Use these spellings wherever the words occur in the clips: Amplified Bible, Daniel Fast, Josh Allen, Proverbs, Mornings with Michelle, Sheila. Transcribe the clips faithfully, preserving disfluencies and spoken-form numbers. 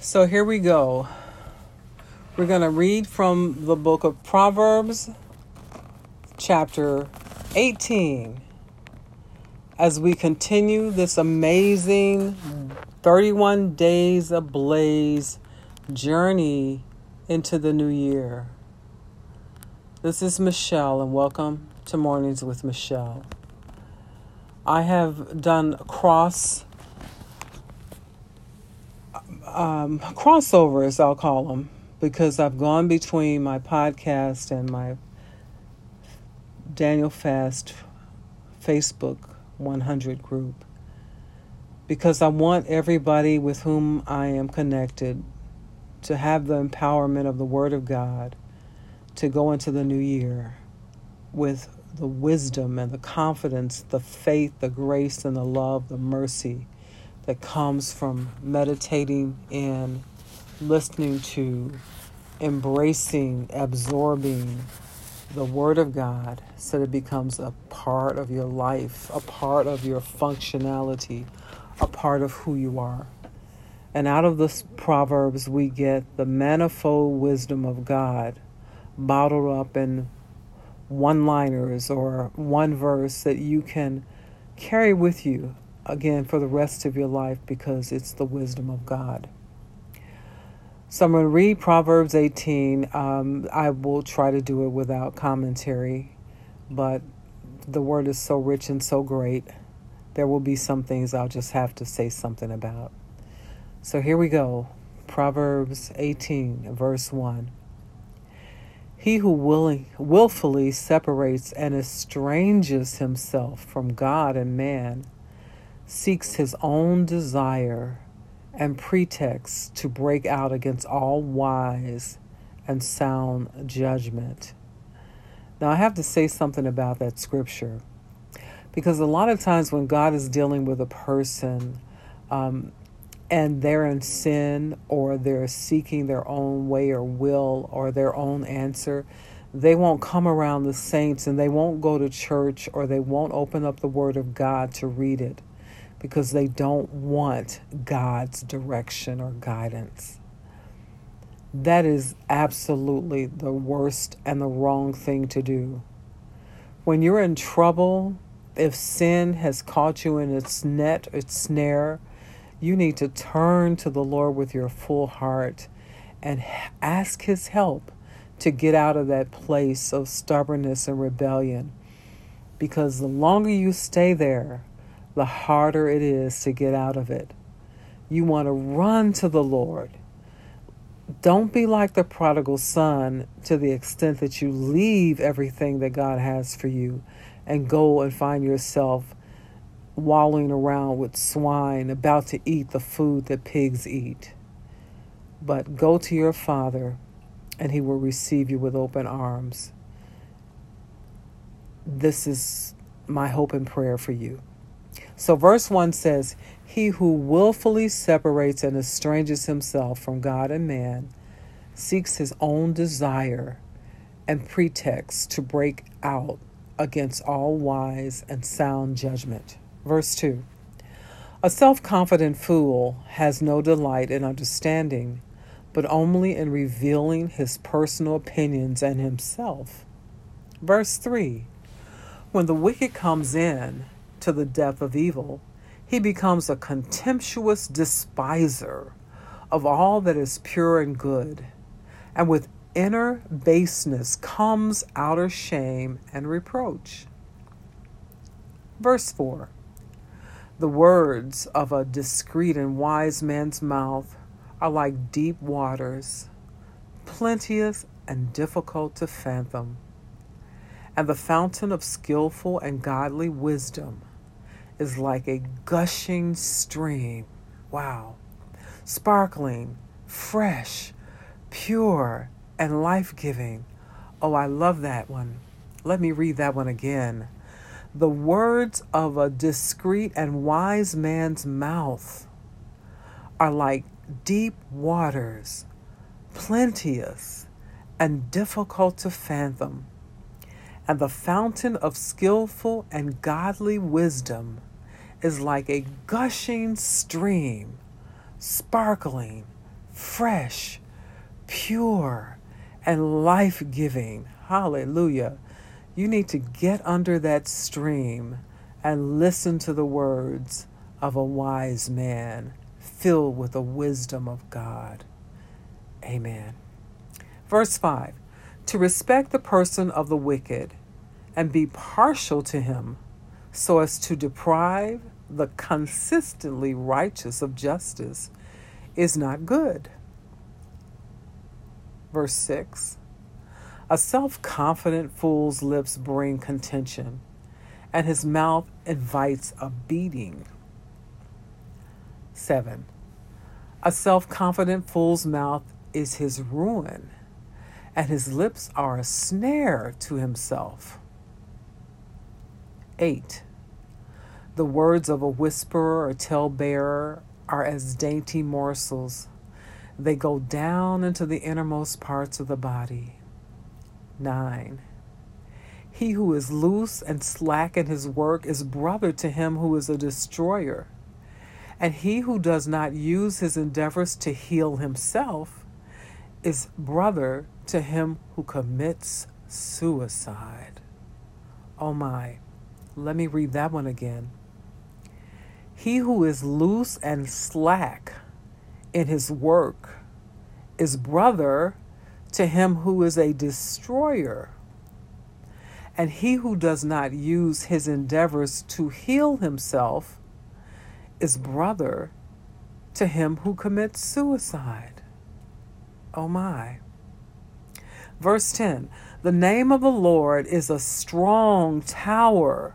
So here we go. We're going to read from the book of Proverbs, chapter eighteen, as we continue this amazing thirty-one Days Ablaze journey into the new year. This is Michelle, and welcome to Mornings with Michelle. I have done cross um, crossovers, I'll call them, because I've gone between my podcast and my Daniel Fast Facebook one hundred group, because I want everybody with whom I am connected to have the empowerment of the Word of God to go into the new year with the wisdom and the confidence, the faith, the grace, and the love, the mercy that comes from meditating in, listening to, embracing, absorbing the Word of God, so that it becomes a part of your life, a part of your functionality, a part of who you are. And out of this Proverbs, we get the manifold wisdom of God bottled up in one-liners or one verse that you can carry with you, again, for the rest of your life, because it's the wisdom of God. So I'm going to read Proverbs eighteen. Um, I will try to do it without commentary, but the word is so rich and so great. There will be some things I'll just have to say something about. So here we go. Proverbs eighteen, verse one. He who willing, willfully separates and estranges himself from God and man seeks his own desire and pretexts to break out against all wise and sound judgment. Now, I have to say something about that scripture, because a lot of times when God is dealing with a person um, and they're in sin, or they're seeking their own way or will or their own answer, they won't come around the saints, and they won't go to church, or they won't open up the Word of God to read it, because they don't want God's direction or guidance. That is absolutely the worst and the wrong thing to do. When you're in trouble, if sin has caught you in its net, its snare, you need to turn to the Lord with your full heart and ask His help to get out of that place of stubbornness and rebellion. Because the longer you stay there, the harder it is to get out of it. You want to run to the Lord. Don't be like the prodigal son, to the extent that you leave everything that God has for you and go and find yourself wallowing around with swine, about to eat the food that pigs eat. But go to your Father, and He will receive you with open arms. This is my hope and prayer for you. So verse one says, he who willfully separates and estranges himself from God and man seeks his own desire and pretext to break out against all wise and sound judgment. Verse two, a self-confident fool has no delight in understanding, but only in revealing his personal opinions and himself. Verse three, when the wicked comes in to the depth of evil, he becomes a contemptuous despiser of all that is pure and good, and with inner baseness comes outer shame and reproach. Verse four, the words of a discreet and wise man's mouth are like deep waters, plenteous and difficult to fathom, and the fountain of skillful and godly wisdom is like a gushing stream. Wow. Sparkling, fresh, pure, and life-giving. Oh, I love that one. Let me read that one again. The words of a discreet and wise man's mouth are like deep waters, plenteous and difficult to fathom, and the fountain of skillful and godly wisdom is like a gushing stream, sparkling, fresh, pure, and life-giving. Hallelujah. You need to get under that stream and listen to the words of a wise man filled with the wisdom of God. Amen. Verse five, to respect the person of the wicked and be partial to him so as to deprive the consistently righteous of justice is not good. Verse six, a self-confident fool's lips bring contention, and his mouth invites a beating. Seven, a self-confident fool's mouth is his ruin, and his lips are a snare to himself. Eight, the words of a whisperer or tale-bearer are as dainty morsels. They go down into the innermost parts of the body. Nine, he who is loose and slack in his work is brother to him who is a destroyer, and he who does not use his endeavors to heal himself is brother to him who commits suicide. Oh my, let me read that one again. He who is loose and slack in his work is brother to him who is a destroyer, and he who does not use his endeavors to heal himself is brother to him who commits suicide. Oh my. Verse ten, the name of the Lord is a strong tower.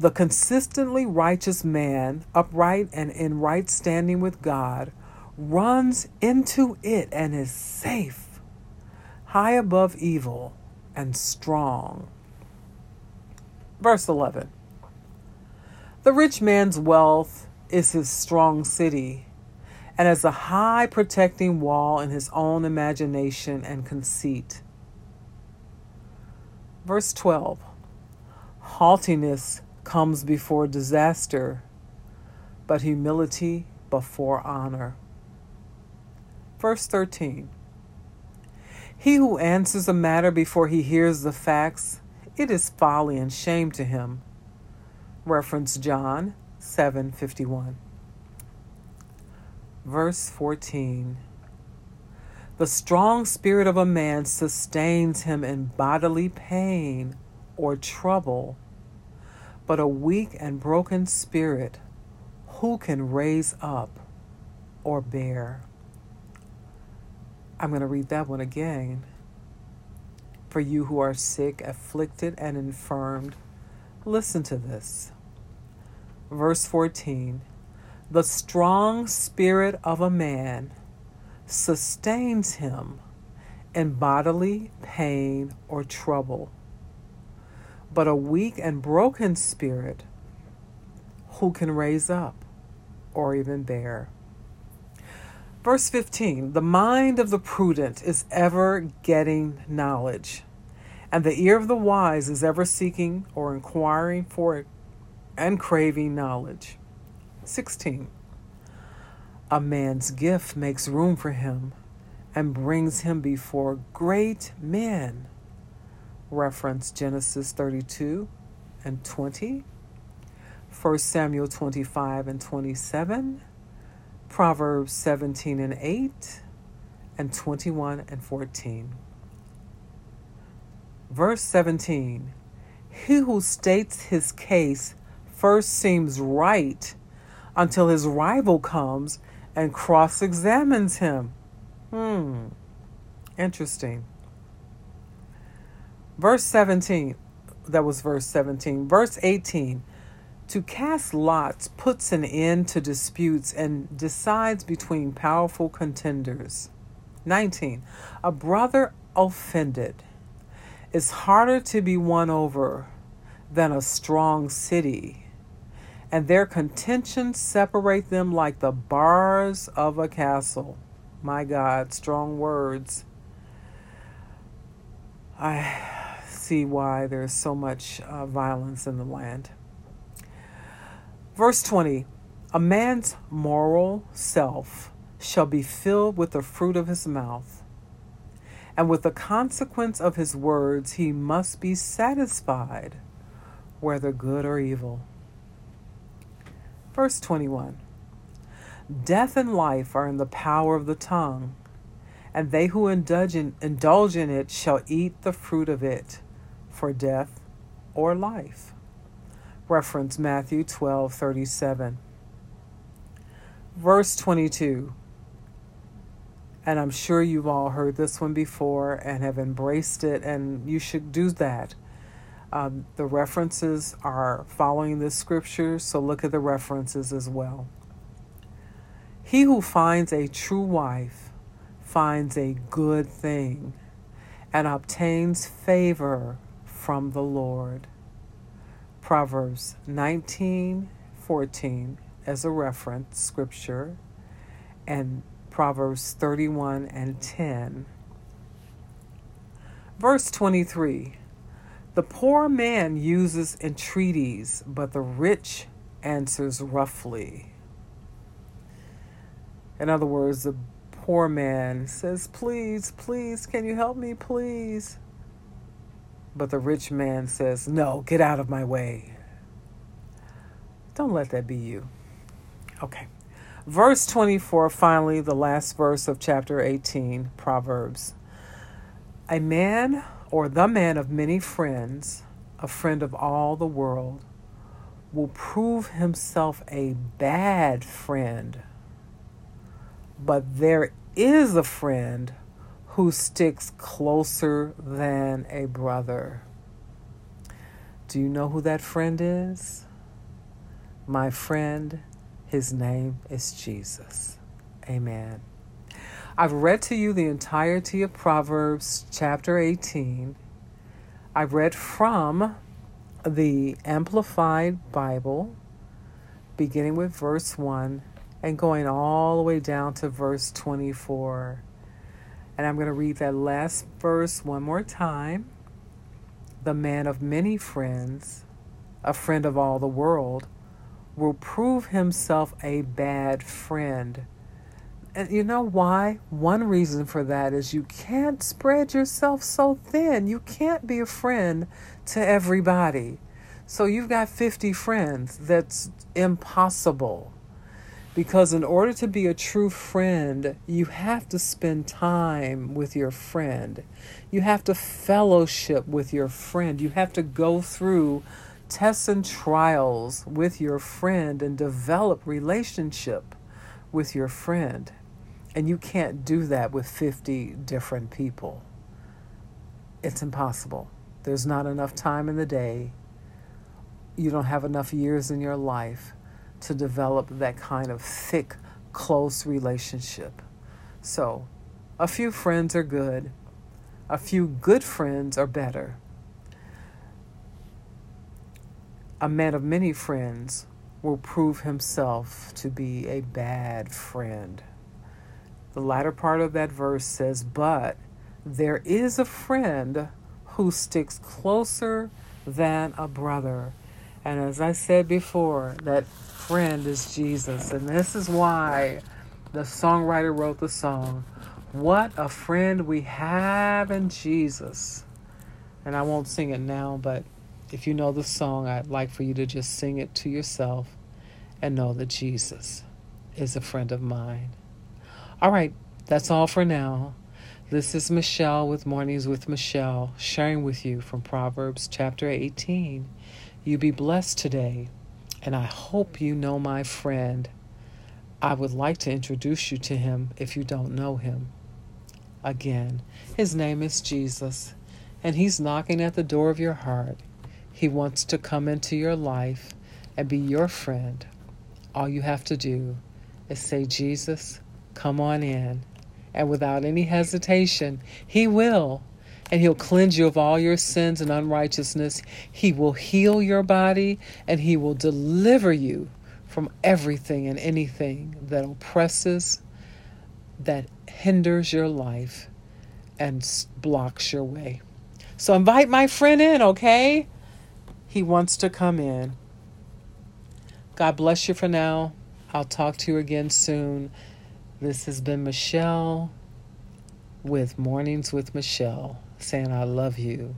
The consistently righteous man, upright and in right standing with God, runs into it and is safe. High above evil and strong. Verse eleven. The rich man's wealth is his strong city, and as a high protecting wall in his own imagination and conceit. Verse twelve. Haughtiness comes before disaster, but humility before honor. Verse thirteen. He who answers a matter before he hears the facts, it is folly and shame to him. Reference John seven fifty-one. Verse fourteen. The strong spirit of a man sustains him in bodily pain or trouble, but a weak and broken spirit who can raise up or bear? I'm going to read that one again. For you who are sick, afflicted, and infirmed, listen to this. Verse fourteen. The strong spirit of a man sustains him in bodily pain or trouble, but a weak and broken spirit who can raise up or even bear? Verse fifteen, the mind of the prudent is ever getting knowledge, and the ear of the wise is ever seeking or inquiring for it and craving knowledge. sixteen, a man's gift makes room for him and brings him before great men. Reference Genesis thirty-two and twenty, First Samuel twenty-five and twenty-seven, Proverbs seventeen and eight, and twenty-one and fourteen. Verse seventeen. He who states his case first seems right until his rival comes and cross-examines him. Hmm. Interesting. Verse seventeen. That was verse seventeen. Verse eighteen. To cast lots puts an end to disputes and decides between powerful contenders. nineteen. A brother offended is harder to be won over than a strong city, and their contentions separate them like the bars of a castle. My God, strong words. I see why there's so much uh, violence in the land. Verse twenty, a man's moral self shall be filled with the fruit of his mouth, and with the consequence of his words he must be satisfied, whether good or evil. Verse twenty-one. Death and life are in the power of the tongue, and they who indulge in, indulge in it shall eat the fruit of it, for death or life. Reference Matthew twelve thirty-seven. Verse twenty-two. And I'm sure you've all heard this one before and have embraced it, and you should do that. Um, the references are following this scripture, so look at the references as well. He who finds a true wife finds a good thing and obtains favor from the Lord. Proverbs nineteen fourteen as a reference scripture, and Proverbs thirty-one and ten. Verse twenty-three. The poor man uses entreaties, but the rich answers roughly. In other words, the poor man says, please, please, can you help me, please? But the rich man says, no, get out of my way. Don't let that be you. Okay. Verse twenty-four, finally, the last verse of chapter eighteen, Proverbs. A man, or the man of many friends, a friend of all the world, will prove himself a bad friend. But there is a friend who sticks closer than a brother. Do you know who that friend is? My friend, his name is Jesus. Amen. I've read to you the entirety of Proverbs chapter eighteen. I've read from the Amplified Bible, beginning with verse one and going all the way down to verse twenty-four. And I'm going to read that last verse one more time. The man of many friends, a friend of all the world, will prove himself a bad friend. And you know why? One reason for that is you can't spread yourself so thin. You can't be a friend to everybody. So you've got fifty friends. That's impossible. Because in order to be a true friend, you have to spend time with your friend. You have to fellowship with your friend. You have to go through tests and trials with your friend and develop relationship with your friend. And you can't do that with fifty different people. It's impossible. There's not enough time in the day. You don't have enough years in your life to develop that kind of thick, close relationship. So, a few friends are good. A few good friends are better. A man of many friends will prove himself to be a bad friend. The latter part of that verse says, but there is a friend who sticks closer than a brother. And as I said before, that friend is Jesus. And this is why the songwriter wrote the song, What a Friend We Have in Jesus. And I won't sing it now, but if you know the song, I'd like for you to just sing it to yourself and know that Jesus is a friend of mine. All right, that's all for now. This is Michelle with Mornings with Michelle, sharing with you from Proverbs chapter eighteen. You be blessed today, and I hope you know my friend. I would like to introduce you to him if you don't know him. Again, his name is Jesus, and he's knocking at the door of your heart. He wants to come into your life and be your friend. All you have to do is say, Jesus, come on in. And without any hesitation, he will. And he'll cleanse you of all your sins and unrighteousness. He will heal your body, and he will deliver you from everything and anything that oppresses, that hinders your life, and blocks your way. So invite my friend in, okay? He wants to come in. God bless you for now. I'll talk to you again soon. This has been Michelle with Mornings with Michelle, saying I love you.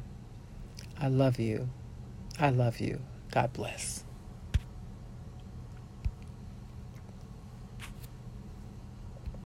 I love you. I love you. God bless.